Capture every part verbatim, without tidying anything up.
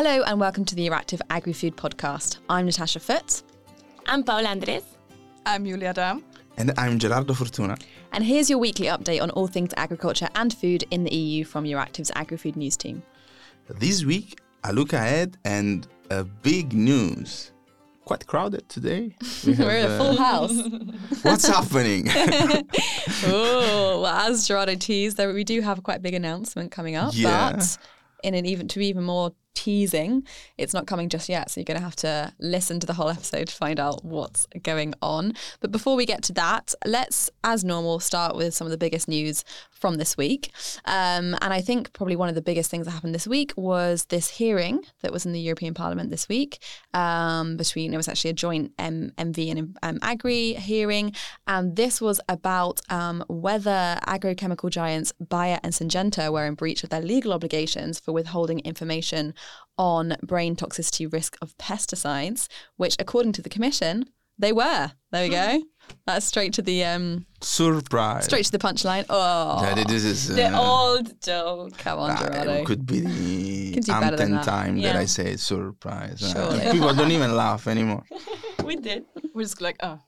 Hello and welcome to the Euractiv Agri-Food Podcast. I'm Natasha Foote. I'm Paola Andres. I'm Julia Dam. And I'm Gerardo Fortuna. And here's your weekly update on all things agriculture and food in the E U from Euractiv's Agri-Food News team. This week, a look ahead and a big news. Quite crowded today. We have, We're in a full uh, house. What's happening? Oh, well, as Gerardo teased, we do have a quite big announcement coming up, yeah. but in an even to be even more teasing, it's not coming just yet. So you're going to have to listen to the whole episode to find out what's going on. But before we get to that, let's, as normal, start with some of the biggest news from this week. Um, and I think probably one of the biggest things that happened this week was this hearing that was in the European Parliament this week. Um, between it was actually a joint M- MV and um, Agri hearing, and this was about um, whether agrochemical giants Bayer and Syngenta were in breach of their legal obligations for withholding information on brain toxicity risk of pesticides, which, according to the Commission, they were. There we go. That's straight to the um, surprise. Straight to the punchline. Oh, yeah, this is uh, the old joke. Come on, Gerardo. It could be the umpteenth time yeah. that I say surprise. Uh, people don't even laugh anymore. We did. We're just like, oh,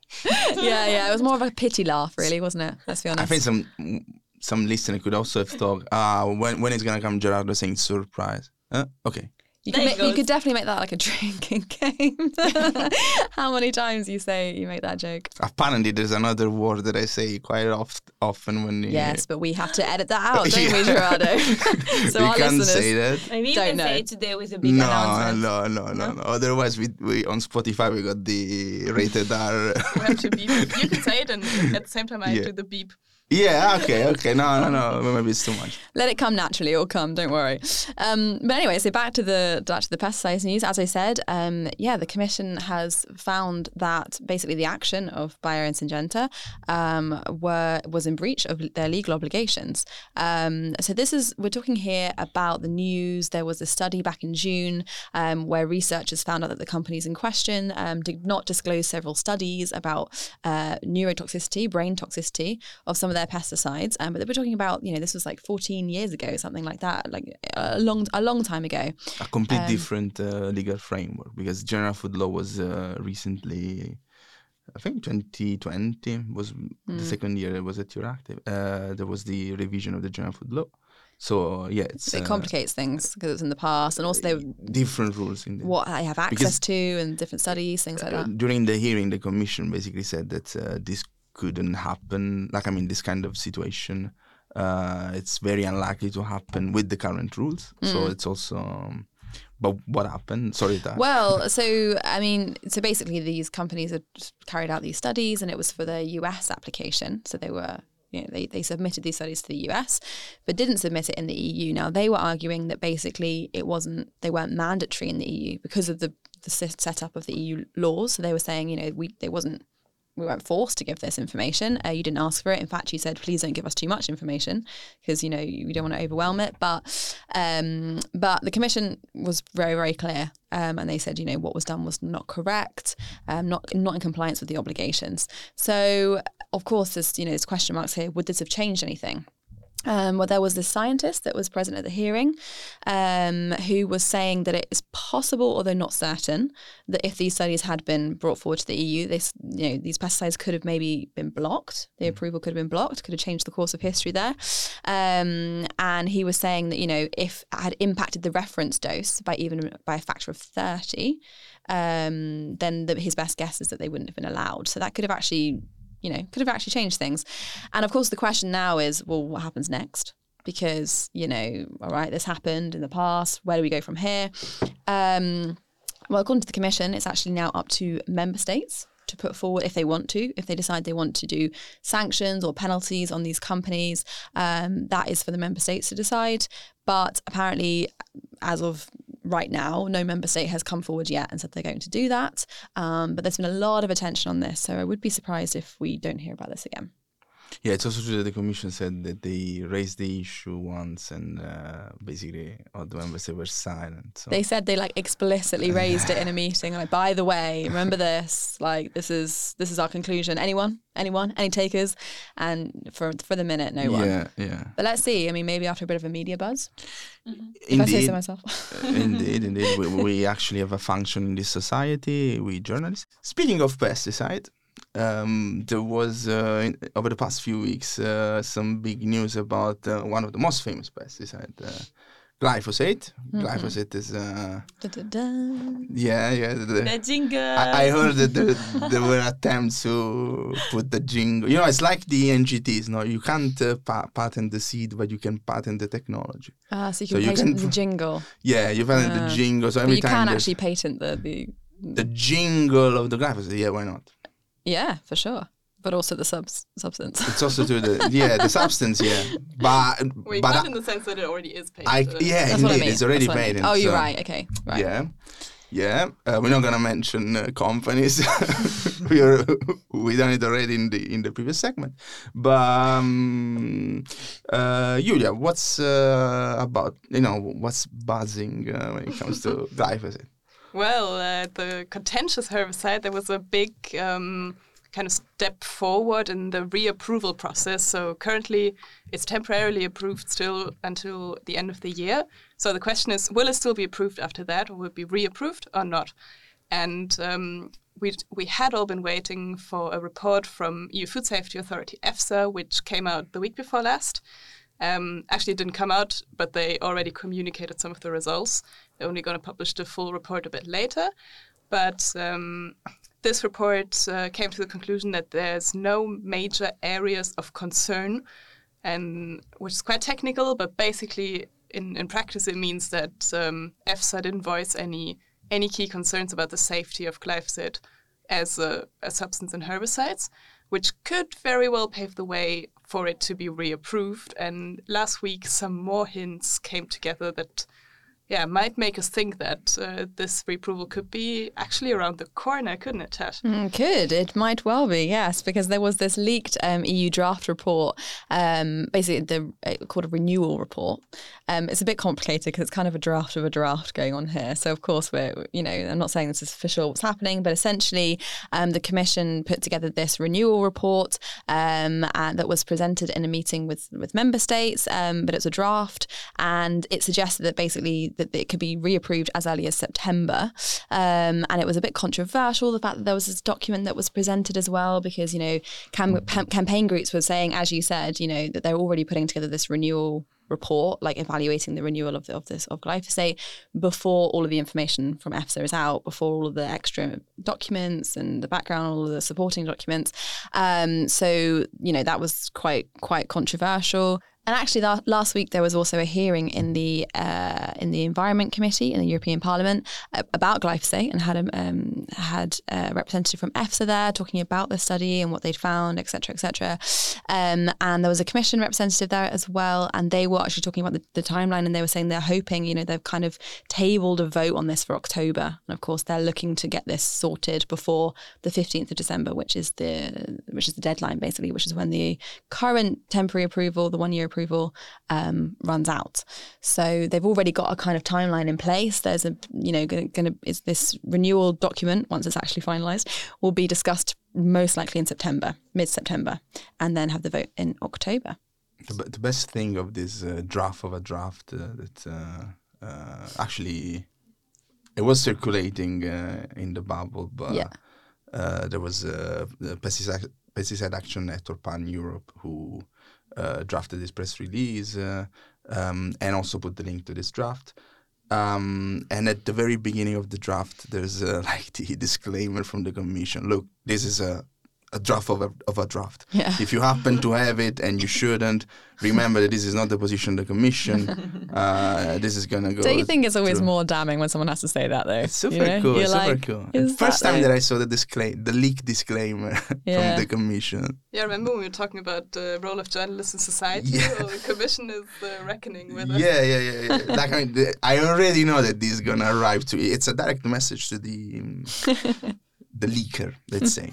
yeah, yeah. It was more of a pity laugh, really, wasn't it? Let's be honest. I think some some listener could also have thought, ah, uh, when when is gonna come Gerardo saying surprise? Uh, okay. You could, make, you could definitely make that like a drinking game. How many times you say you make that joke? Apparently, there's another word that I say quite oft, often when you... Yes, but we have to edit that out, don't yeah. we, Gerardo? So we our can't listeners say that. I mean, we can know. say it today with a big no, announcement. No, no, no, no, no. Otherwise, we, we on Spotify, we got the rated R. We have to beep. You can say it, and at the same time, I yeah. do the beep. Yeah, okay, okay. No, no, no. Maybe it's too much. Let it come naturally. It'll come. Don't worry. Um, but anyway, so back to the back to the pesticides news. As I said, um, yeah, the Commission has found that basically the action of Bayer and Syngenta um, were was in breach of their legal obligations. Um, so this is we're talking here about the news. There was a study back in June um, where researchers found out that the companies in question um, did not disclose several studies about uh, neurotoxicity, brain toxicity of some of their Their pesticides, um, but they were talking about, you know, this was like fourteen years ago, something like that, like a long, a long time ago. A complete um, different uh, legal framework, because general food law was uh, recently, I think twenty twenty was mm. the second year it was at Euractiv. Uh, there was the revision of the general food law. So, yeah, it's, it complicates uh, things because it's in the past, and also they different rules in the, what I have access to and different studies, things like that. During the hearing, the Commission basically said that uh, this couldn't happen, like I mean this kind of situation, uh, it's very unlikely to happen with the current rules, mm. so it's also um, but what happened? Sorry that. Well, so I mean, so basically these companies had carried out these studies, and it was for their U S application, so they were You know, they, they submitted these studies to the U S, but didn't submit it in the E U. Now, they were arguing that basically it wasn't, they weren't mandatory in the E U because of the, the setup of the E U laws. So they were saying, you know, we it wasn't, we weren't forced to give this information. Uh, you didn't ask for it. In fact, you said, please don't give us too much information because, you know, you don't want to overwhelm it. But um, but the Commission was very, very clear. Um, and they said, you know, what was done was not correct, um, not not in compliance with the obligations. So, of course, there's, you know, there's question marks here. Would this have changed anything? Um, well, there was this scientist that was present at the hearing um, who was saying that it is possible, although not certain, that if these studies had been brought forward to the E U, this, you know, these pesticides could have maybe been blocked. The approval could have been blocked, could have changed the course of history there. Um, and he was saying that, you know, if it had impacted the reference dose by even by a factor of thirty, um, then the, his best guess is that they wouldn't have been allowed. So that could have actually... you know, could have actually changed things. And of course, the question now is, well, what happens next? Because, you know, all right, this happened in the past. Where do we go from here? Um, well, according to the Commission, it's actually now up to member states to put forward, if they want to, if they decide they want to do sanctions or penalties on these companies, um, that is for the member states to decide. But apparently, as of right now, no member state has come forward yet and said they're going to do that. Um, but there's been a lot of attention on this, so I would be surprised if we don't hear about this again. Yeah, it's also true that the Commission said that they raised the issue once, and uh, basically all the members were silent. So. They said they like explicitly raised it in a meeting. Like, by the way, remember this. Like, this is this is our conclusion. Anyone, anyone, any takers? And for for the minute, no one. Yeah, yeah. But let's see. I mean, maybe after a bit of a media buzz. Mm-hmm. Indeed, if I say so myself. indeed, indeed. We, we actually have a function in this society. We journalists. Speaking of pesticides. Um, there was, uh, in, over the past few weeks, uh, some big news about uh, one of the most famous pesticides, uh, glyphosate. Mm-hmm. Glyphosate is... Uh, da, da, da. Yeah, yeah. The, the, the jingle. I, I heard that there, there were attempts to put the jingle. You know, it's like the N G Ts. No, you can't uh, pa- patent the seed, but you can patent the technology. Ah, so you can so patent you can, the jingle. Yeah, you patent uh, the jingle. So every but you time can actually patent the, the... The jingle of the glyphosate. Yeah, why not? Yeah, for sure. But also the subs- substance. It's also to the, yeah, the substance, yeah. But, Wait, but not I, in the sense that it already is patented. I, yeah, That's indeed, I mean. It's already patented. I mean. Oh, you're so. right, okay. Right. Yeah, yeah. Uh, we're not going to mention uh, companies. we are, we done it already in the in the previous segment. But, um, uh, Julia, what's uh, about, you know, what's buzzing uh, when it comes to glyphosate? Well, uh, the contentious herbicide, there was a big um, kind of step forward in the reapproval process. So currently it's temporarily approved still until the end of the year. So the question is, will it still be approved after that, or will it be reapproved or not? And um, we we had all been waiting for a report from E U Food Safety Authority, EFSA, which came out the week before last. Um, actually, it didn't come out, but they already communicated some of the results. They're only going to publish the full report a bit later. But um, this report uh, came to the conclusion that there's no major areas of concern, and which is quite technical, but basically in, in practice it means that um, EFSA didn't voice any, any key concerns about the safety of glyphosate as a, a substance in herbicides, which could very well pave the way for it to be reapproved. And last week, some more hints came together that, yeah, might make us think that uh, this reapproval could be actually around the corner, couldn't it, Tash? Mm, could. It might well be, yes, because there was this leaked um, E U draft report, um, basically the uh, called a renewal report. Um, it's a bit complicated because it's kind of a draft of a draft going on here. So, of course, we're, you know, I'm not saying this is official what's happening, but essentially um, the Commission put together this renewal report um, and that was presented in a meeting with, with member states, um, but it's a draft, and it suggested that basically that it could be reapproved as early as September. Um, and it was a bit controversial, the fact that there was this document that was presented as well, because, you know, cam- p- campaign groups were saying, as you said, you know, that they're already putting together this renewal report, like evaluating the renewal of the, of this of glyphosate before all of the information from EFSA is out, before all of the extra documents and the background, all of the supporting documents. Um, so, you know, that was quite quite controversial. And actually, last week there was also a hearing in the uh, in the Environment Committee in the European Parliament about glyphosate, and had a um, had a representative from EFSA there talking about the study and what they'd found, et cetera, et cetera. Um, and there was a Commission representative there as well, and they were actually talking about the, the timeline, and they were saying they're hoping, you know, they've kind of tabled a vote on this for October, and of course they're looking to get this sorted before the fifteenth of December, which is the which is the deadline basically, which is when the current temporary approval, the one year approval um, runs out. So they've already got a kind of timeline in place. There's a, you know, going to, is this renewal document, once it's actually finalized, will be discussed most likely in September, mid-September, and then have the vote in October. The, the best thing of this uh, draft of a draft uh, that uh, uh, actually it was circulating uh, in the bubble, but yeah. uh, there was uh, the Pesticide, Pesticide Action Network Pan-Europe who Uh, drafted this press release uh, um, and also put the link to this draft. Um, and at the very beginning of the draft, there's uh, like the disclaimer from the Commission. Look, this is a, a draft of a, of a draft. Yeah. If you happen to have it and you shouldn't, remember that this is not the position of the Commission. Uh, this is going to go. Don't you think it's always through. More damning when someone has to say that, though? It's super you know? cool. You're super like, cool. First that time though? that I saw the disclaim, the leaked disclaimer yeah. from the Commission. Yeah, remember when we were talking about the uh, role of journalists in society? Yeah. Or the Commission is uh, reckoning with us. Yeah, yeah, yeah. yeah. Like, I, mean, I already know that this is going to arrive to it. It's a direct message to the um, the leaker, let's say.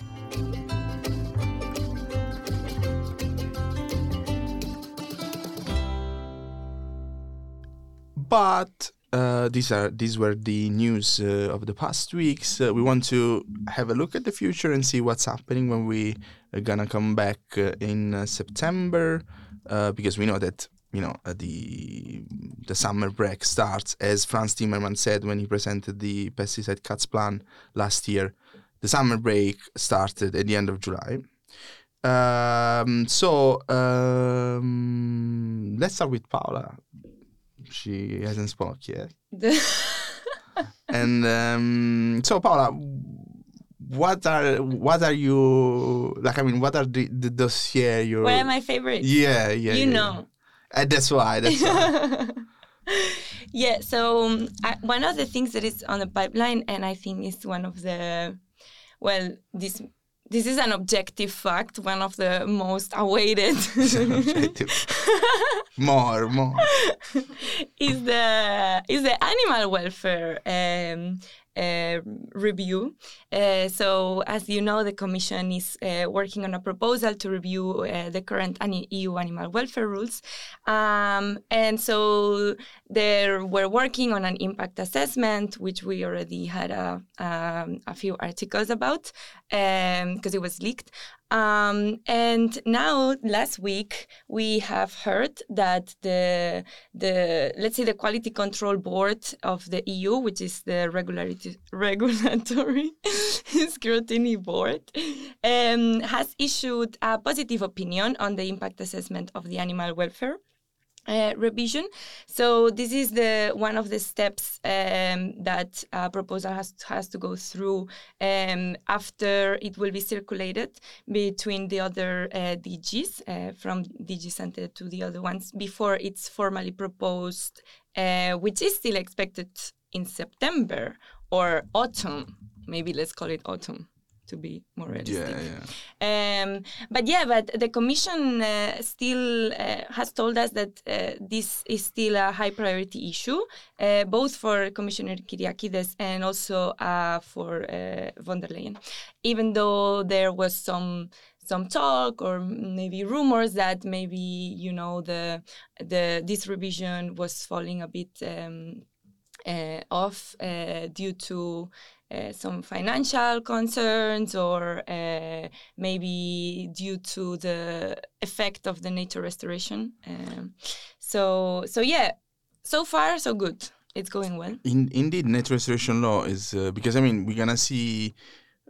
But uh, these are these were the news uh, of the past weeks. Uh, we want to have a look at the future and see what's happening when we are gonna come back uh, in uh, September, uh, because we know that you know uh, the the summer break starts, as Franz Timmermann said when he presented the pesticide cuts plan last year. The summer break started at the end of July. Um, so um, let's start with Paola. She hasn't spoken yet. and um, so Paola, what are what are you like? I mean, what are the, the dossier? Your what are my favorites? Yeah, yeah. You yeah, know, yeah. And that's why. That's why. yeah. So um, I, one of the things that is on the pipeline, and I think is one of the well this. This is an objective fact, one of the most awaited. more, more. is the is the animal welfare um, uh, review. Uh, so, as you know, the Commission is uh, working on a proposal to review uh, the current E U animal welfare rules. Um, and so, there we're working on an impact assessment, which we already had a, um, a few articles about. Um, because it was leaked. Um, and now, last week, we have heard that the, the let's say, the Quality Control Board of the E U, which is the regulatory, regulatory scrutiny board, um, has issued a positive opinion on the impact assessment of the animal welfare Uh, revision. So this is the one of the steps um, that a proposal has has to go through um, after it will be circulated between the other uh, D Gs uh, from D G Sante to the other ones before it's formally proposed, uh, which is still expected in September or autumn. Maybe let's call it autumn. To be more realistic. Yeah, yeah. Um, but yeah, but the Commission uh, still uh, has told us that uh, this is still a high priority issue, uh, both for Commissioner Kiriakides and also uh, for uh, von der Leyen, even though there was some some talk or maybe rumors that maybe, you know, the the this revision was falling a bit um, uh, off uh, due to Uh, some financial concerns or uh, maybe due to the effect of the nature restoration. Um, so, so yeah, so far, so good. It's going well. In, indeed, nature restoration law is, uh, because, I mean, we're going to see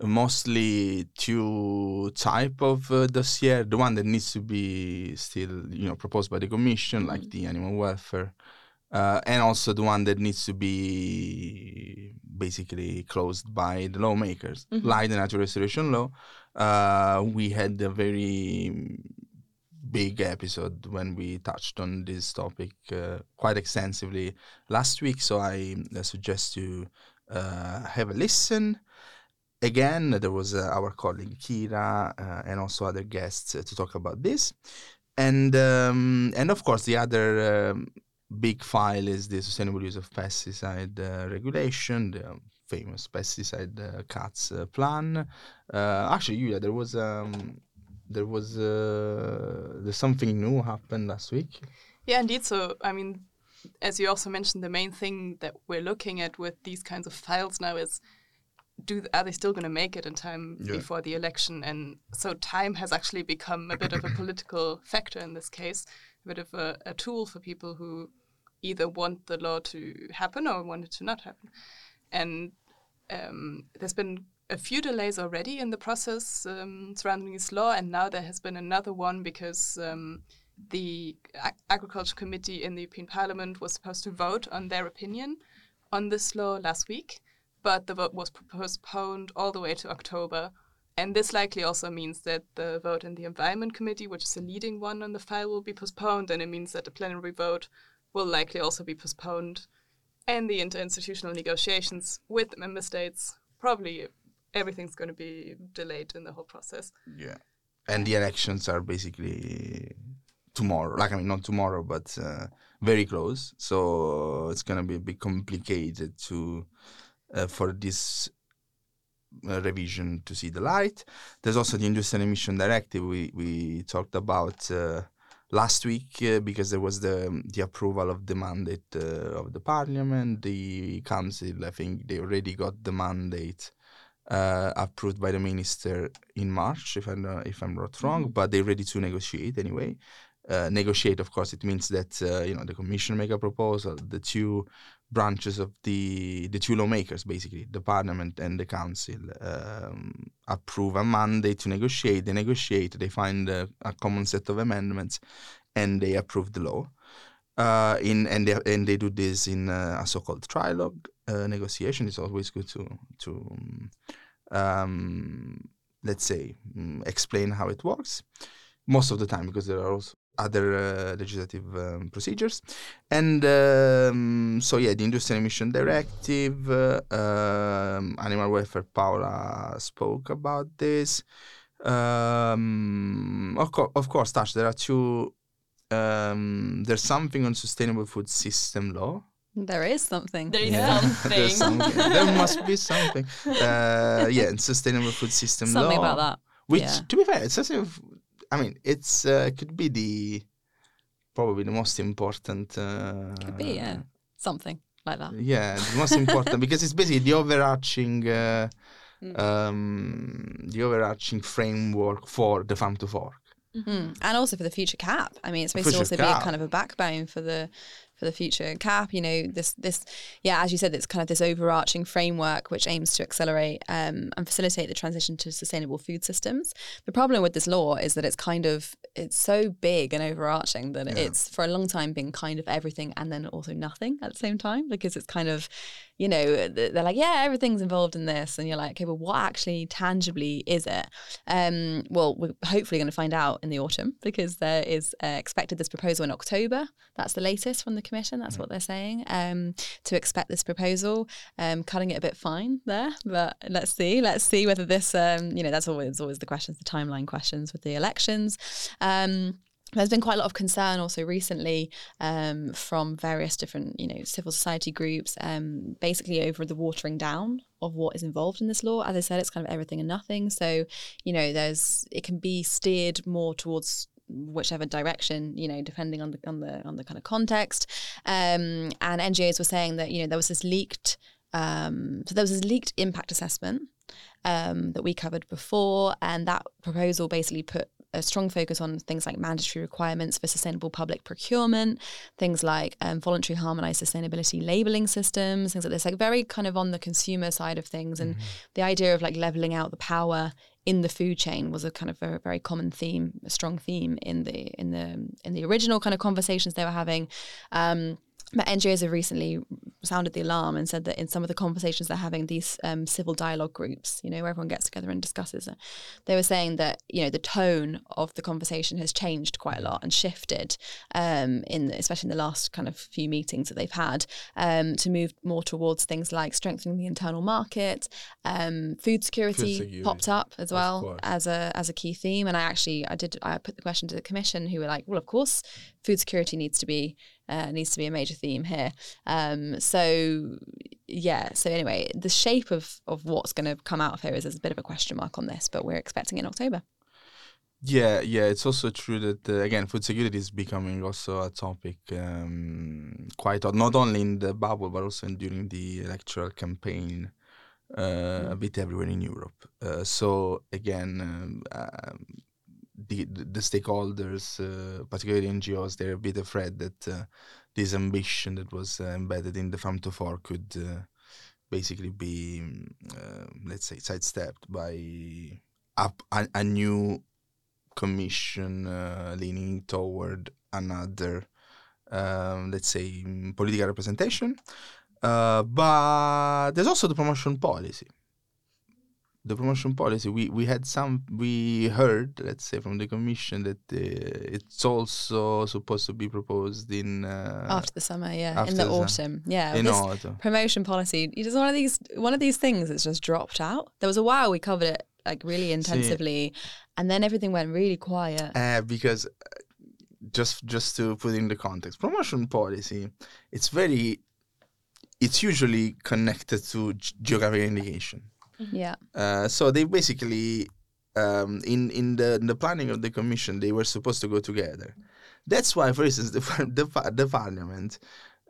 mostly two type of uh, dossier. The one that needs to be still, you know, proposed by the Commission, like mm-hmm. the animal welfare. Uh, and also the one that needs to be basically closed by the lawmakers, mm-hmm. like the natural restoration law. Uh, we had a very big episode when we touched on this topic uh, quite extensively last week. So I uh, suggest you uh, have a listen. Again, there was uh, our colleague Kira uh, and also other guests uh, to talk about this. And, um, and of course, the other... Um, big file is the sustainable use of pesticide uh, regulation, the famous pesticide uh, cuts uh, plan. Uh, actually, Julia, there was um, there was uh, there's something new happened last week. Yeah, indeed. So, I mean, as you also mentioned, the main thing that we're looking at with these kinds of files now is do are they still going to make it in time yeah. before the election? And so, time has actually become a bit of a political factor in this case. Bit of a, a tool for people who either want the law to happen or want it to not happen. And um, there's been a few delays already in the process um, surrounding this law, and now there has been another one because um, the Ag- Agriculture Committee in the European Parliament was supposed to vote on their opinion on this law last week, but the vote was postponed all the way to October. And this likely also means that the vote in the Environment Committee, which is the leading one on the file, will be postponed. And it means that the plenary vote will likely also be postponed. And the interinstitutional negotiations with the member states, probably everything's going to be delayed in the whole process. Yeah. And the elections are basically tomorrow. Like, I mean, not tomorrow, but uh, very close. So it's going to be a bit complicated to uh, for this... Uh, revision to see the light. There's also the Industrial Emission Directive we we talked about uh, last week uh, because there was the the approval of the mandate uh, of the parliament. The council, I think, they already got the mandate uh, approved by the minister in March, if I'm uh, if I'm not wrong. Mm-hmm. But they're ready to negotiate anyway. Uh, negotiate, of course, it means that uh, you know the commission make a proposal. The two branches of the the two lawmakers, basically, the parliament and the council, um, approve a mandate to negotiate. They negotiate. They find a, a common set of amendments, and they approve the law. Uh, in and they and they do this in uh, a so-called trilogue uh, negotiation. It's always good to to um, let's say explain how it works most of the time, because there are also other uh, legislative um, procedures. And um, so, yeah, the Industrial Emission Directive, uh, um, Animal Welfare, Paola spoke about this. Um, of, co- of course, Tash, there are two, um, there's something on sustainable food system law. There is something. There is yeah. something. something. There must be something. Uh, yeah, and sustainable food system something law. Something about that. Which, yeah. to be fair, it's as if... I mean, it's uh, could be the probably the most important. Uh, could be yeah, something like that. Yeah, the most important because it's basically the overarching, uh, mm. um, the overarching framework for the farm to fork, mm-hmm. and also for the future C A P. I mean, it's supposed to also cap. be kind of a backbone for the for the future C A P. You know, this this yeah, as you said, it's kind of this overarching framework which aims to accelerate um, and facilitate the transition to sustainable food systems. The problem with this law is that it's kind of it's so big and overarching that yeah. it's for a long time been kind of everything and then also nothing at the same time, because it's kind of, you know, they're like, yeah, everything's involved in this, and you're like, okay, well, what actually tangibly is it? Um, well, we're hopefully going to find out in the autumn, because there is uh, expected this proposal in October. That's the latest from the Commission. That's mm. what they're saying, um, to expect this proposal. Um, cutting it a bit fine there, but let's see. Let's see whether this, um, you know, that's always always the questions, the timeline questions with the elections. Um, There's been quite a lot of concern also recently um, from various different, you know, civil society groups, um, basically over the watering down of what is involved in this law. As I said, it's kind of everything and nothing. So, you know, there's it can be steered more towards whichever direction, you know, depending on the on the on the kind of context. Um, and N G Os were saying that, you know, there was this leaked, um, so there was this leaked impact assessment um, that we covered before, and that proposal basically put a strong focus on things like mandatory requirements for sustainable public procurement, things like um, voluntary harmonized sustainability labeling systems, things like this, like very kind of on the consumer side of things. And mm-hmm. the idea of like leveling out the power in the food chain was a kind of a very common theme, a strong theme in the in the in the original kind of conversations they were having. Um, But N G Os have recently sounded the alarm and said that in some of the conversations they're having, these um, civil dialogue groups, you know, where everyone gets together and discusses it, they were saying that, you know, the tone of the conversation has changed quite a lot and shifted, um, in especially in the last kind of few meetings that they've had, um, to move more towards things like strengthening the internal market. Um, food security, food security popped up as well as a as a key theme. And I actually, I did, I put the question to the Commission, who were like, well, of course, food security needs to be Uh, needs to be a major theme here. Um, so, yeah. So anyway, the shape of, of what's going to come out of here is there's a bit of a question mark on this, but we're expecting it in October. Yeah, yeah. It's also true that, uh, again, food security is becoming also a topic um, quite odd, not only in the bubble, but also in, during the electoral campaign, uh, mm-hmm. a bit everywhere in Europe. Uh, so, again... Um, um, The, the stakeholders, uh, particularly N G Os, they're a bit afraid that uh, this ambition that was uh, embedded in the Farm to Fork could uh, basically be, uh, let's say, sidestepped by a, a, a new commission uh, leaning toward another, um, let's say, political representation. Uh, but there's also the promotion policy. The promotion policy, we, we had some, we heard, let's say, from the Commission that uh, it's also supposed to be proposed in... Uh, after the summer, yeah, in the, the autumn. Summer. Yeah, in autumn. Promotion policy, it is one of these one of these things that's just dropped out. There was a while we covered it, like, really intensively, See, and then everything went really quiet. Uh, because, just just to put in the context, promotion policy, it's very, it's usually connected to ge- geographic indication. Yeah. Uh, so they basically, um, in in the in the planning of the Commission, they were supposed to go together. That's why, for instance, the the, the parliament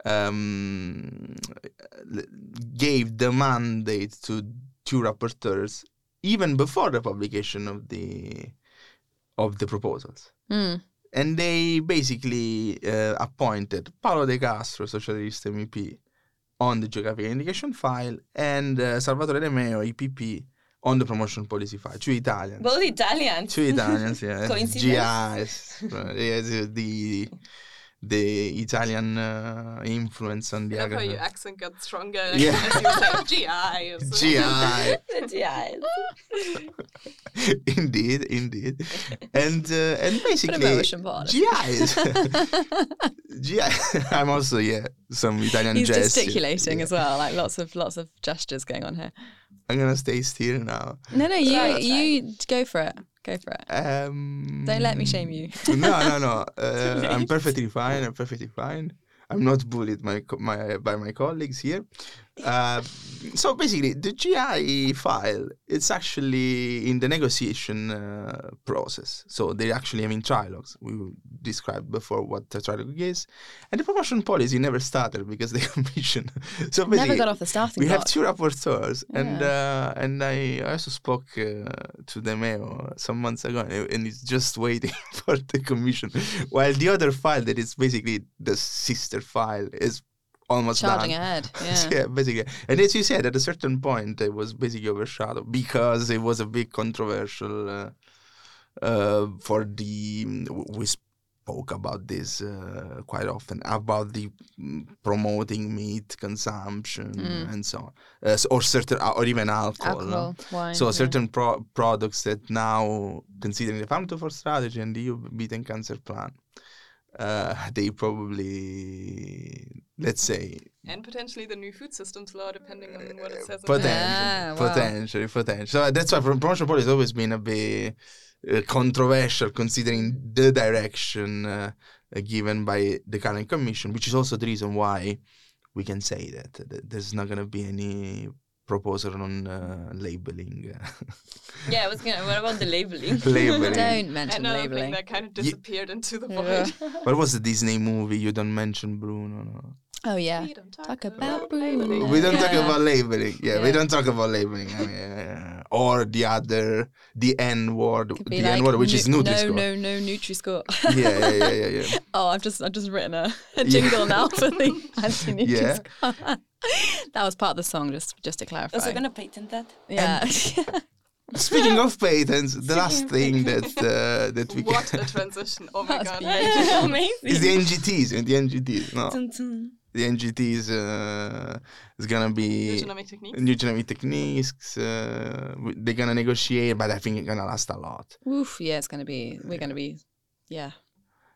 um, gave the mandate to two rapporteurs even before the publication of the of the proposals. Mm. And they basically uh, appointed Paolo De Castro, Socialist M E P, on the geographic indication file, and uh, Salvatore De Meo, E P P, on the promotion policy file. Two Italians. Both Italians. Two Italians, yeah. Coincidence. G Is. Yes, the, the Italian uh, influence on the... I love how your accent got stronger. Yeah. As you like, G Is. G Is. G Is. Indeed, indeed. And, uh, and basically... Promotion policy. G Is. G Is. I'm also, yeah, some Italian He's gesture. He's gesticulating yeah. as well, like lots of lots of gestures going on here. I'm gonna stay still now. No, no, you oh, you fine. go for it. Go for it. Um, Don't let me shame you. no, no, no. Uh, I'm perfectly fine. I'm perfectly fine. I'm not bullied my my by my colleagues here. Uh, so basically, the G I file, it's actually in the negotiation uh, process. So they actually having trilogues. We described before what the trilogue is, and the promotion policy never started because the commission. so basically, never got off the starting. We block. have two rapporteurs, yeah. and uh, and I also spoke uh, to De Meo some months ago, and it's just waiting for the commission. While the other file, that is basically the sister file, is. Almost charging done. ahead, yeah. so yeah, basically. And as you said, at a certain point, it was basically overshadowed because it was a bit controversial. Uh, uh, for the we spoke about this uh, quite often about the promoting meat consumption mm. and so on, uh, so, or certain or even alcohol. alcohol no? wine, so yeah. certain pro- products that now, considering the farm to fork strategy and the E U beaten cancer plan. Uh, they probably, let's say... And potentially the new food systems law, depending on what it says. Potentially, ah, wow. potentially, potentially. So that's why promotion policy has always been a bit uh, controversial, considering the direction uh, given by the current commission, which is also the reason why we can say that, that there's not going to be any... proposal on uh, labeling. yeah, I was gonna. What about the labeling? labeling. Don't mention Another labeling. That kind of disappeared yeah. into the yeah. void. What was the Disney movie? You don't mention Bruno. No? Oh yeah. We don't talk, talk about, about Bruno. We don't yeah. talk about labeling. Yeah, yeah, we don't talk about labeling. I mean, uh, or the other, the N word, the like N word, which nu- is Nutri-Score. No, no, no, Nutri-Score. yeah, yeah, yeah, yeah, yeah. Oh, I've just, I've just written a, a jingle yeah. now for the anti-Nutri-Score. Yeah. That was part of the song, just just to clarify. Also going to patent that? Yeah. Speaking of patents, the last thing that uh, that we what can... a transition! Oh my god, yeah. amazing! It's the N G Ts and the N G Ts. No, dun, dun. The N G Ts uh, is gonna be new genomic techniques. New genomic techniques. Uh, they're gonna negotiate, but I think it's gonna last a lot. Oof! Yeah, it's gonna be. We're gonna be. Yeah.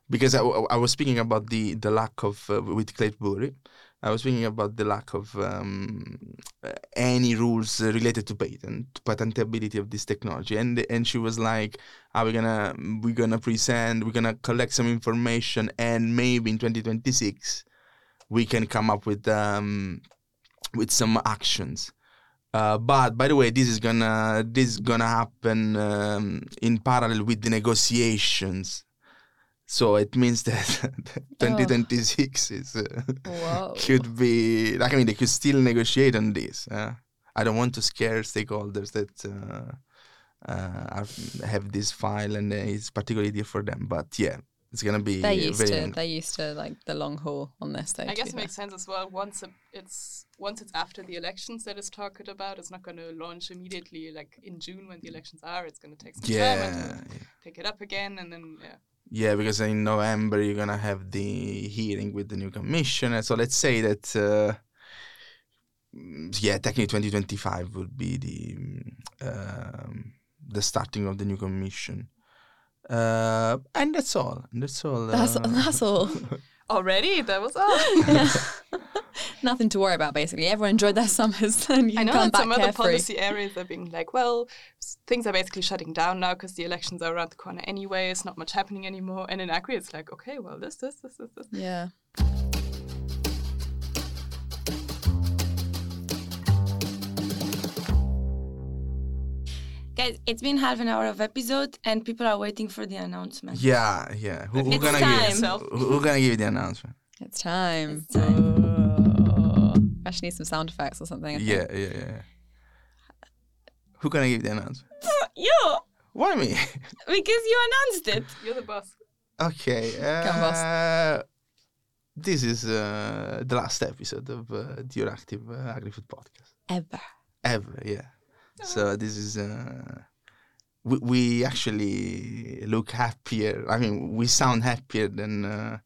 Because I, I was speaking about the the lack of uh, with Clayton Bury. I was thinking about the lack of um, any rules related to patent, patentability of this technology, and and she was like, "Are we gonna we're gonna present? We're gonna collect some information, and maybe in twenty twenty-six we can come up with um, with some actions." Uh, but by the way, this is gonna this is gonna happen um, in parallel with the negotiations. So it means that twenty twenty-six oh. is uh, could be like I mean they could still negotiate on this. Uh? I don't want to scare stakeholders that uh, uh, are, have this file and it's particularly dear for them. But yeah, it's gonna be. They're used very to un- they're used to like the long haul on this. I guess it makes sense as well. Once a, it's once it's after the elections that is talked about, it's not going to launch immediately. Like in June when the elections are, it's going to take some yeah, time and yeah. pick it up again and then yeah. Yeah, because in November you're gonna have the hearing with the new commissioner. So let's say that, uh, yeah, technically twenty twenty-five would be the um, the starting of the new commission, uh, and that's all. That's all. Uh, that's, that's all. Already, that was all. Nothing to worry about, basically. Everyone enjoyed their summers. And you I know come back some other policy areas are being like, well, things are basically shutting down now because the elections are around the corner anyway. It's not much happening anymore. And in Agri, it's like, okay, well, this, this, this, this, this. Yeah. Guys, it's been half an hour of episode, and people are waiting for the announcement. Yeah, yeah. Who, who gonna time. give? Who, who gonna give you the announcement? It's time. It's time. Oh. I should need some sound effects or something. I yeah, think. yeah, yeah. Who gonna give the announcement? You. Why me? Because you announced it. You're the boss. Okay. Uh, Come boss. This is uh, the last episode of uh, the Euractiv uh, Agri-Food Podcast. Ever. Ever, yeah. Oh. So this is... Uh, we, we actually look happier. I mean, we sound happier than uh,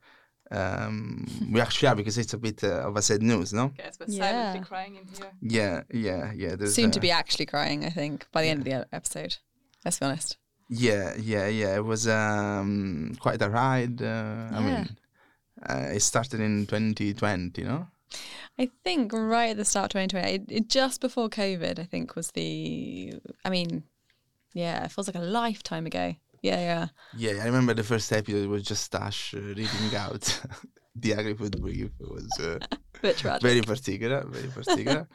um, we actually are, because it's a bit uh, of a sad news, no? Yes, we're yeah. silently crying in here. Yeah, yeah, yeah. Soon uh, to be actually crying, I think, by the yeah. end of the episode. Let's be honest. Yeah, yeah, yeah. It was um, quite a ride. Uh, yeah. I mean... Uh, it started in twenty twenty, no? I think right at the start of twenty twenty, it, it just before COVID, I think was the, I mean, yeah, it feels like a lifetime ago. Yeah, yeah. Yeah, I remember the first episode was just Tash uh, reading out the agri-food brief. It was uh, very particular, very particular.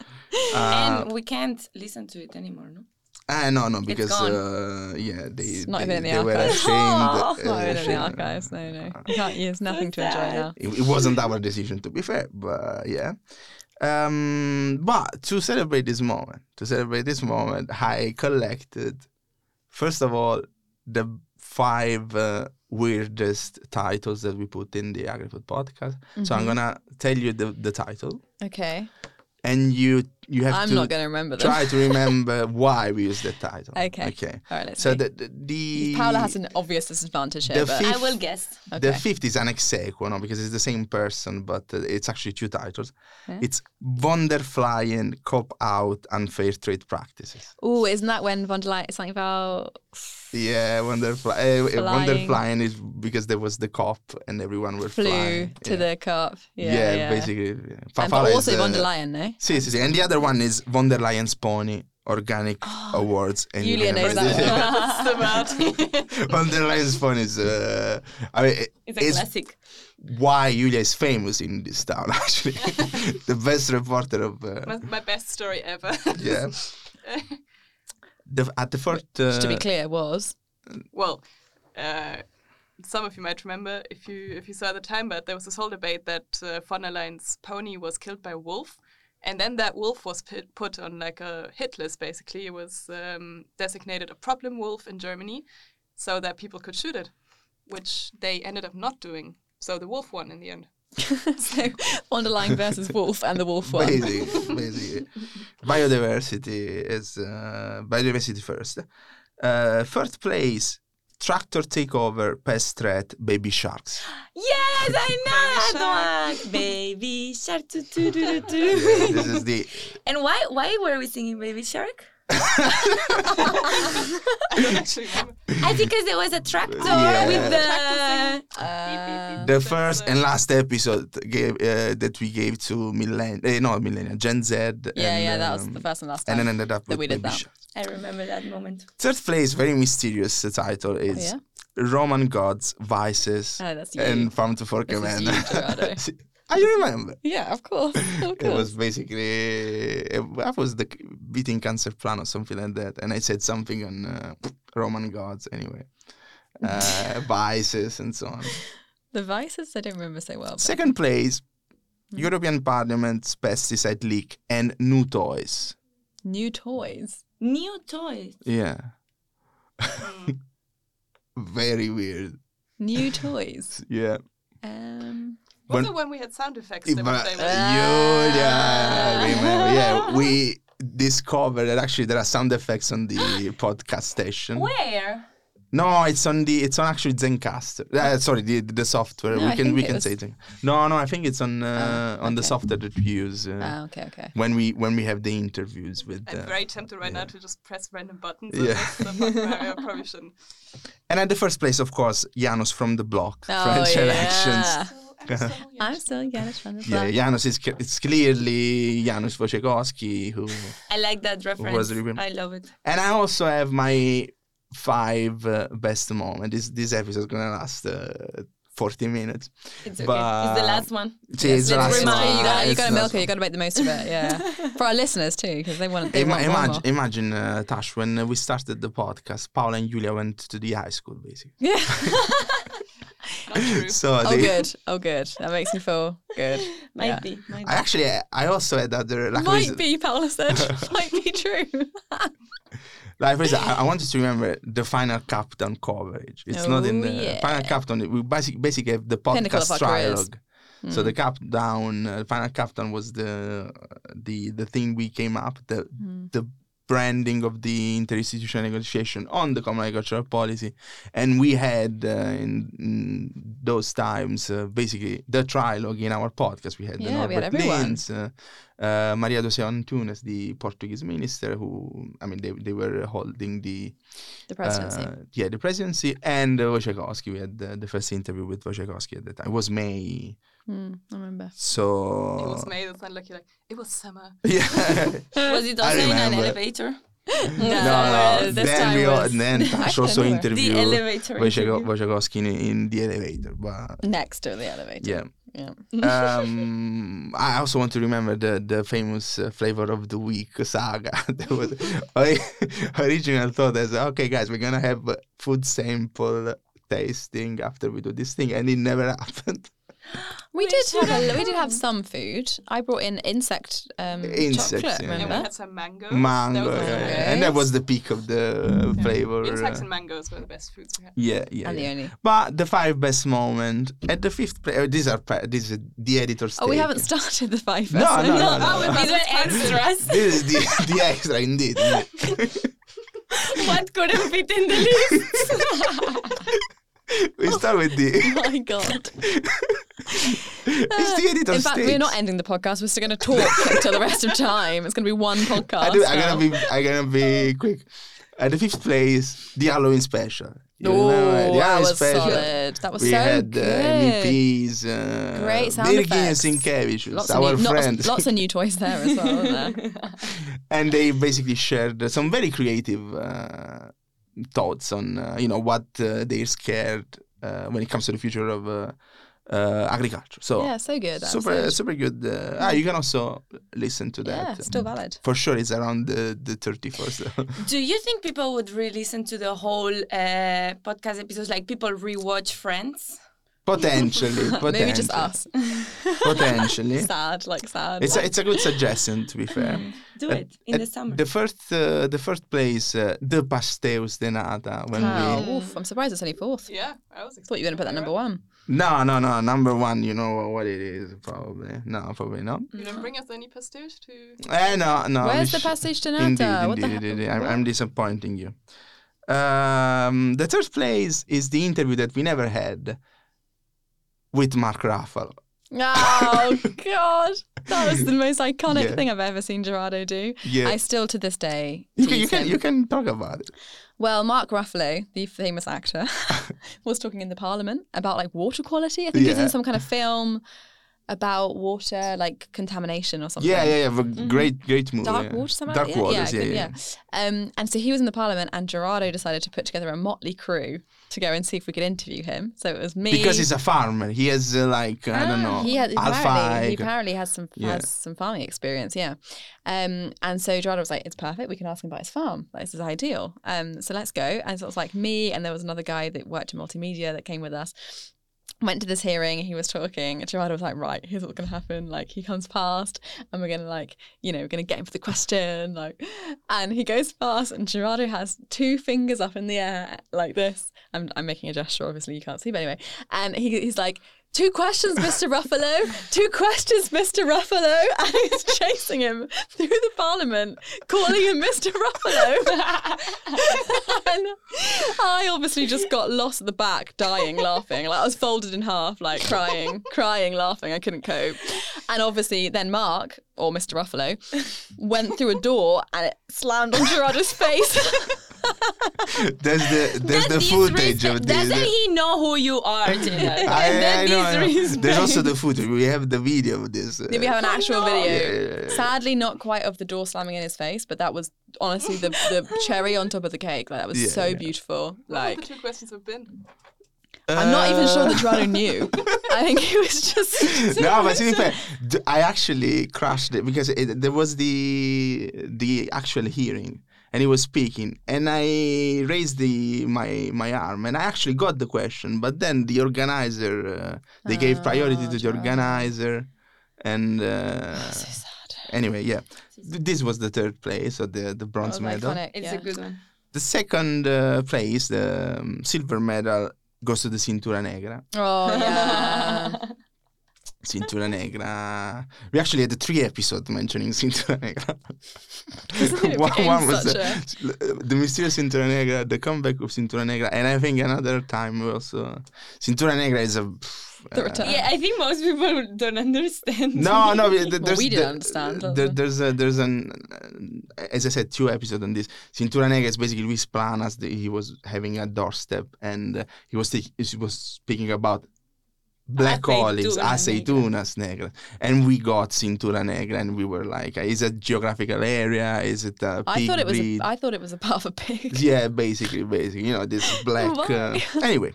uh, and we can't listen to it anymore, no? Ah, uh, no, no, because uh, yeah, they, not they, even in the they were ashamed. Oh, it's not uh, even in the archives, no, no. You can't use nothing so to enjoy now. It, it wasn't our decision, to be fair, but yeah. Um, but to celebrate this moment, to celebrate this moment, I collected, first of all, the five uh, weirdest titles that we put in the Agri-Food Podcast. Mm-hmm. So I'm going to tell you the, the title. Okay. And you you have I'm to not gonna remember try to remember why we use the title. Okay. Okay. All right, let's so the, the, the Paola has an obvious disadvantage here, but fifth, I will guess. Okay. The fifth is an ex aequo, no? Because it's the same person, but uh, it's actually two titles. Okay. It's von der Leyen cop out unfair trade practices. Oh, isn't that when von der Leyen is something about? Yeah, von der Leyen is because there was the cop and everyone were flew flying. to yeah. the cop. Yeah, yeah, yeah. basically. Yeah. And but also is, uh, von der Leyen, no? See, see, see. And the other one is von der Leyen's pony organic oh, awards. And Julia knows that. That's so bad. Von der Leyen's pony is. Uh, I mean, it, it's a it's classic. Why Julia is famous in this town? Actually, the best reporter of. Uh, my, my best story ever. Yeah. The, at the first, uh, Just to be clear, was well, uh, some of you might remember if you if you saw at the time, but there was this whole debate that uh, von der Leyen's pony was killed by a wolf, and then that wolf was put, put on like a hit list. Basically, it was um, designated a problem wolf in Germany, so that people could shoot it, which they ended up not doing. So the wolf won in the end. So, von der Leyen versus wolf, and the wolf won. Basically, basically. Biodiversity is uh, biodiversity first. Uh, first place, tractor takeover, pest threat, baby sharks. Yes, I know that one. Baby shark, do, do, do, do. Yeah, this is the. And why? Why were we singing baby shark? I think because there was a tractor yeah. with the uh, the first and last episode gave, uh, that we gave to millenn uh, no millennial Gen Z. Yeah, and, yeah, that um, was the first and last time. And then ended up with that we did that. Shot. I remember that moment. Third place, very mysterious. The title is oh, yeah? Roman gods, vices, oh, that's and farm to fork command. I remember. Yeah, of course. Of course. It was basically, I was the beating cancer plan or something like that. And I said something on uh, Roman gods anyway. Uh, vices and so on. The vices I don't remember so well. But... Second place, mm. European Parliament's pesticide leak and new toys. New toys? New toys? Yeah. Mm. Very weird. New toys? Yeah. Um... When, also when we had sound effects. But, uh, yeah, remember, yeah, we discovered that actually there are sound effects on the podcast station. Where? No, it's on the it's on actually Zencastr. Uh, sorry, the the software. No, we can we can was... say Zen. No, no, I think it's on uh, oh, on okay. the software that we use. Uh, oh, okay, okay. When we when we have the interviews with. Uh, I'm very tempted right yeah. now to just press random buttons. Yeah. I probably shouldn't. And at the first place, of course, Janusz from the block. Oh, French yeah. elections. I'm still Janusz from the block. Yeah, Janusz is it's clearly Janusz Wojciechowski who. I like that reference. I love it. And I also have my five uh, best moments. This this episode is gonna last uh, forty minutes. It's okay. But it's the last one. It's yes, the last one. You gotta, you gotta milk it. You gotta make the most of it. Yeah, for our listeners too, because they want. They Ima- want imagine, more. imagine, uh, Tash, when we started the podcast, Paola and Julia went to the high school, basically. Yeah. So oh good, oh good. That makes me feel good. Might yeah. be. Might I actually, I also had other. Like, might be, Paola said. Might be true. Like, for example, I wanted to remember the final captain coverage. It's oh, not in the yeah. final captain. We basically basically have the podcast trialogue. Mm. So the countdown, uh, final captain was the the the thing we came up the mm. the branding of the interinstitutional negotiation on the common agricultural policy, and we had uh, in, in those times uh, basically the trialogue in our podcast. We had yeah, the Norbert Lins, uh, uh, Maria do Sean, the Portuguese minister, who I mean they they were holding the the presidency, uh, yeah, the presidency, and uh, Wojciechowski. We had the, the first interview with Wojciechowski at that time. It was May. Mm, I remember. So it was May. That's not lucky. Like it was summer. Yeah. Was it also in an elevator? no, no, no. This then time we all, then Tash also interviewed Wojciechowski in, in the elevator, but next to the elevator. Yeah. Yeah. um, I also want to remember the the famous uh, flavor of the week saga. There was I, original thought as okay, guys, we're gonna have food sample tasting after we do this thing, and it never happened. We did have a, we did have some food. I brought in insect um, Insects, chocolate. Yeah. Remember? Yeah, we had some mangoes. Mango, yeah, yeah. And that was the peak of the yeah. flavor. Insects and mangoes were the best foods we had. Yeah, yeah. And yeah. the only. But the five best moments at the fifth place. Oh, these are this is the editor's. Oh, we haven't started the five best. No, no, no. no, no, no. These are extras. This is the, the extra indeed. What couldn't fit in the list? We start with the. Oh my god! It's the editor. In fact, stage. We're not ending the podcast. We're still going to talk until the rest of time. It's going to be one podcast. I do, I'm gonna be. I'm gonna be quick. At the fifth place, the Halloween special. Oh, that Halloween was special. Solid. That was we so had, good. We had M E Ps. Uh, Great sound effects. And Sienkiewicz, our new, friends. Lots of new toys there as well, wasn't there? And they basically shared some very creative. Uh, thoughts on uh, you know what uh, they're scared uh, when it comes to the future of uh, uh, agriculture. So yeah, so good, super, absolutely. super good. Uh, ah, you can also listen to that. Yeah, still valid for sure. It's around the the thirty-first. Do you think people would re-listen to the whole uh, podcast episodes? Like people rewatch Friends? Potentially, potentially. Maybe just us. Potentially. Sad, like sad. It's a, it's a good suggestion, to be fair. Do it in at, the summer. The first, uh, the first place, uh, the Pasteus de Nata. When oh, we... oof, I'm surprised it's only fourth. Yeah, I was. Thought you were gonna put that number one. No, no, no, number one. You know what it is, probably. No, probably not. You don't bring us any pastiche to. Eh, no, no. Where's the pastiche de Nata? Indeed, indeed, what the indeed, indeed. I'm, I'm disappointing you. Um, the third place is the interview that we never had. With Mark Ruffalo. Oh, God. That was the most iconic yeah. thing I've ever seen Gerardo do. Yeah. I still, to this day, you can, you can You can talk about it. Well, Mark Ruffalo, the famous actor, was talking in the Parliament about, like, water quality. I think yeah. he was in some kind of film about water, like, contamination or something. Yeah, yeah, yeah. Mm-hmm. Great, great movie. Dark yeah. Water, something Dark like that? Waters, yeah, yeah, yeah. yeah. yeah. Um, and so he was in the Parliament, and Gerardo decided to put together a motley crew to go and see if we could interview him. So it was me. Because he's a farmer. He has uh, like, ah, I don't know. He, has, apparently, he apparently has some yeah. has some farming experience, yeah. Um, and so Gerardo was like, it's perfect. We can ask him about his farm. This is ideal. Um, so let's go. And so it was like me, and there was another guy that worked in multimedia that came with us. Went to this hearing, he was talking, Gerardo was like, right, here's what's going to happen, like, he comes past, and we're going to, like, you know, we're going to get him for the question, like, and he goes past, and Gerardo has two fingers up in the air, like this, I'm, I'm making a gesture, obviously, you can't see, but anyway, and he, he's like, two questions, Mister Ruffalo, two questions, Mister Ruffalo, and he's chasing him through the Parliament, calling him Mister Ruffalo. And I obviously just got lost at the back, dying, laughing. Like I was folded in half, like crying, crying, laughing. I couldn't cope. And obviously then Mark, or Mister Ruffalo, went through a door and it slammed on Gerardo's face. There's the there's the footage of this. Doesn't he know who you are? Tina? I, I know, I know. There's also the footage. We have the video of this. Did we have an actual video? Yeah, yeah, yeah. Sadly, not quite of the door slamming in his face, but that was honestly the, the cherry on top of the cake. Like that was yeah, so yeah. beautiful. Like what would the two questions have been? Uh, I'm not even sure that Rado knew. I think it was just... just no, but to be fair, I actually crashed it because it, there was the the actual hearing and he was speaking and I raised the my my arm and I actually got the question, but then the organizer, uh, they oh, gave priority to the organizer and... Uh, oh, so sad. Anyway, yeah. This was the third place, or the, the bronze oh, medal. Iconic. It's yeah. a good one. The second uh, place, the um, silver medal, goes to the Cintura Negra. Oh, yeah. Cintura Negra. We actually had three episodes mentioning Cintura Negra. one one was a... the, the mysterious Cintura Negra, the comeback of Cintura Negra, and I think another time we also... Cintura Negra is a... Uh, yeah, I think most people don't understand. No, no, there's, well, we didn't the, understand. There, there's a, there's an, uh, as I said, two episodes on this. Cintura Negra is basically Luis Planas. The, he was having a doorstep, and uh, he was t- he was speaking about black aceituna olives, aceitunas negras, and we got Cintura Negra, and we were like, is it a geographical area? Is it a pig I thought it was. A, I thought it was a part of a pig. Yeah, basically, basically, you know, this black. uh, anyway.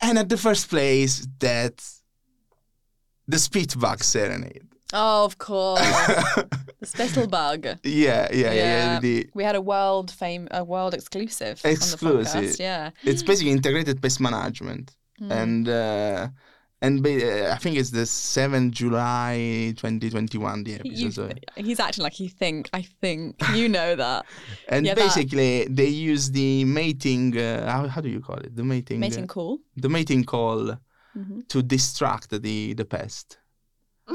And at the first place, that's the Spitbug Serenade. Oh, of course. The special bug. Yeah, yeah, yeah. yeah the, we had a world fame, a world exclusive. Exclusive. On the podcast, yeah. It's basically integrated pest management. Mm. And uh, and uh, I think it's the seventh of July twenty twenty-one, the episode. You, he's acting like you think, I think. You know that. And yeah, basically, that. They use the mating, uh, how, how do you call it? The mating mating uh, call? The mating call mm-hmm. to distract the, the pest.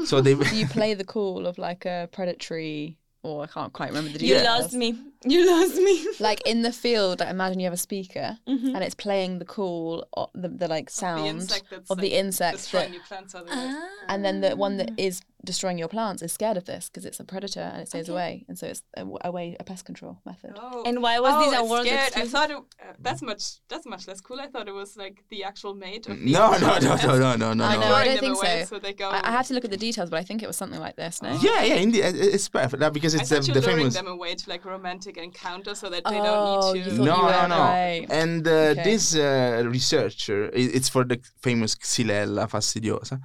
So they so you play the call of like a predatory, or I can't quite remember the details. You lost me. You lost me. Like in the field, I imagine you have a speaker mm-hmm. and it's playing the call, or the, the like sound of the insect that's of like the insects destroying that, your plants otherwise. And then the one that is destroying your plants is scared of this because it's a predator and it stays okay. away. And so it's a, a way, a pest control method. Oh. And why was oh, this a world scared? I thought it, uh, that's much that's much less cool. I thought it was like the actual mate. Of the no, no, no, no, no, no, no, I know, no. I don't think away, so. so they go I, I have to look at the details, but I think it was something like this. No? Oh. Yeah, yeah, indeed. It's perfect. No, because it's I the, the famous. Them away to like romantic encounter so that they oh, don't need to. No, no, no. Right. And uh, okay. this uh, researcher, it, it's for the famous Xylella fastidiosa.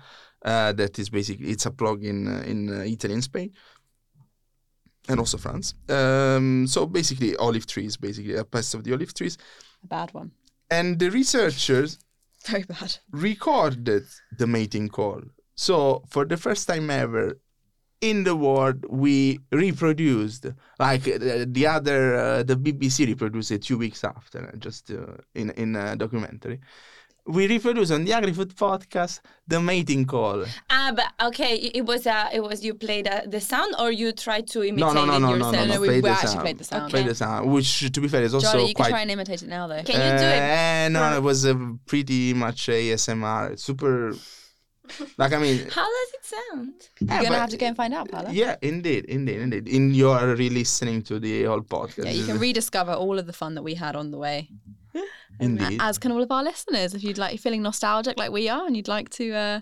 Uh, that is basically, it's a plug in uh, in uh, Italy and Spain, and also France. Um, so basically, olive trees, basically a pest of the olive trees. A bad one. And the researchers very bad recorded the mating call. So for the first time ever. In the world, we reproduced, like uh, the other, uh, the B B C reproduced it two weeks after, just uh, in, in a documentary. We reproduced on the Agri-Food podcast, the mating call. Ah, but okay, it was, uh, it was you played uh, the sound or you tried to imitate no, no, no, it no, yourself? No, no, no, no, we, played we actually sound. played the sound. Okay. Played the sound, which to be fair is also Jordan, you quite... you can try and imitate it now though. Can you do it? Uh, no, right. It was uh, pretty much A S M R, super... Like, I mean, how does it sound? Yeah, you're gonna have to go and find out, Paolo. Yeah, indeed, indeed, indeed. In you are re-listening to the whole podcast. Yeah, you can rediscover all of the fun that we had on the way. Indeed, as can all of our listeners. If you'd like, you're feeling nostalgic like we are, and you'd like to uh,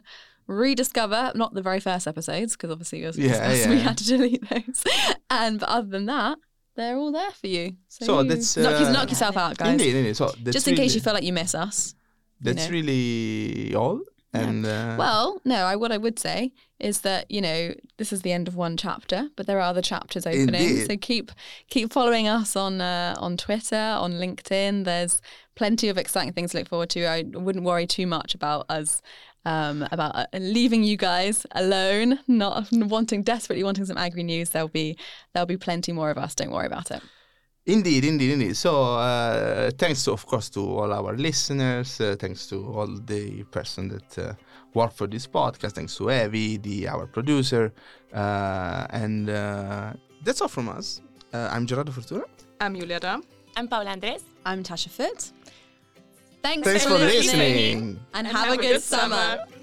rediscover not the very first episodes because obviously as we, yeah, yeah. we had to delete those. And but other than that, they're all there for you. So, so you that's knock, uh, knock yourself out, guys. Indeed, indeed. So that's just in really, case you feel like you miss us. That's you know. really all. And, uh, well, no, I, what I would say is that, you know, this is the end of one chapter, but there are other chapters opening. Indeed. So keep keep following us on uh, on Twitter, on LinkedIn. There's plenty of exciting things to look forward to. I wouldn't worry too much about us, um, about uh, leaving you guys alone, not wanting, desperately wanting some agri news. There'll be, there'll be plenty more of us. Don't worry about it. Indeed, indeed, indeed. So uh, thanks, to, of course, to all our listeners. Uh, thanks to all the person that uh, worked for this podcast. Thanks to Evie, the our producer. Uh, and uh, that's all from us. Uh, I'm Gerardo Fortuna. I'm Julia Ram. I'm Paola Andres. I'm Tasha Foote. Thanks, thanks for, for listening. listening. And, and have, have a good, good summer. summer.